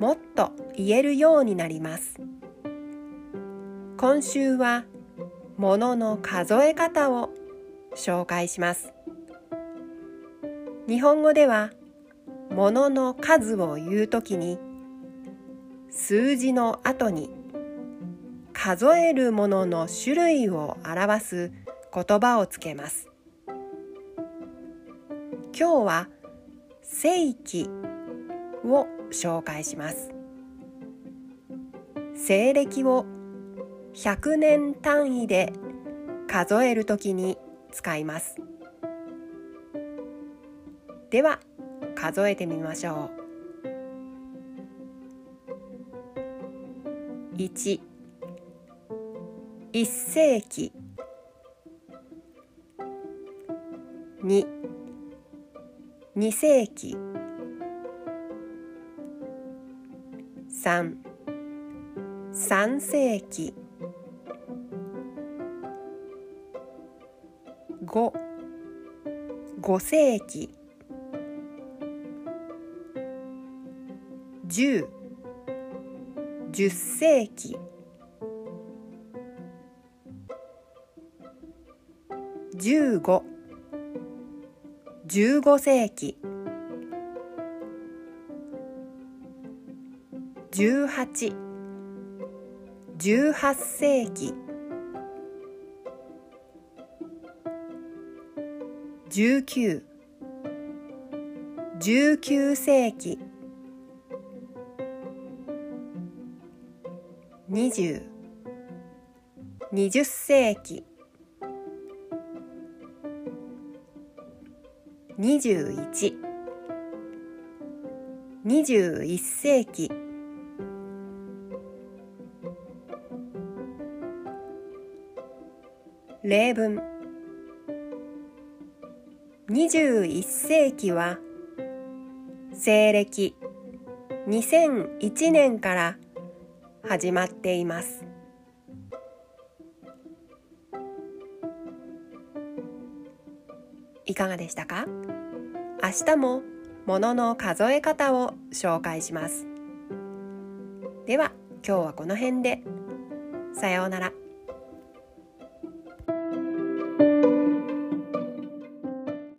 もっと言えるようになります。今週は物の数え方を紹介します。日本語では物の数を言うときに、数字の後に数えるものの種類を表す言葉をつけます。今日は世紀を紹介します。西暦を100年単位で数えるときに使います。では数えてみましょう。1世紀、2世紀、3世紀、5世紀、10世紀、15世紀、18世紀、19世紀、20世紀、21世紀、例文。21世紀は西暦2001年から始まっています。いかがでしたか？明日も物の数え方を紹介します。では今日はこの辺で。さようなら。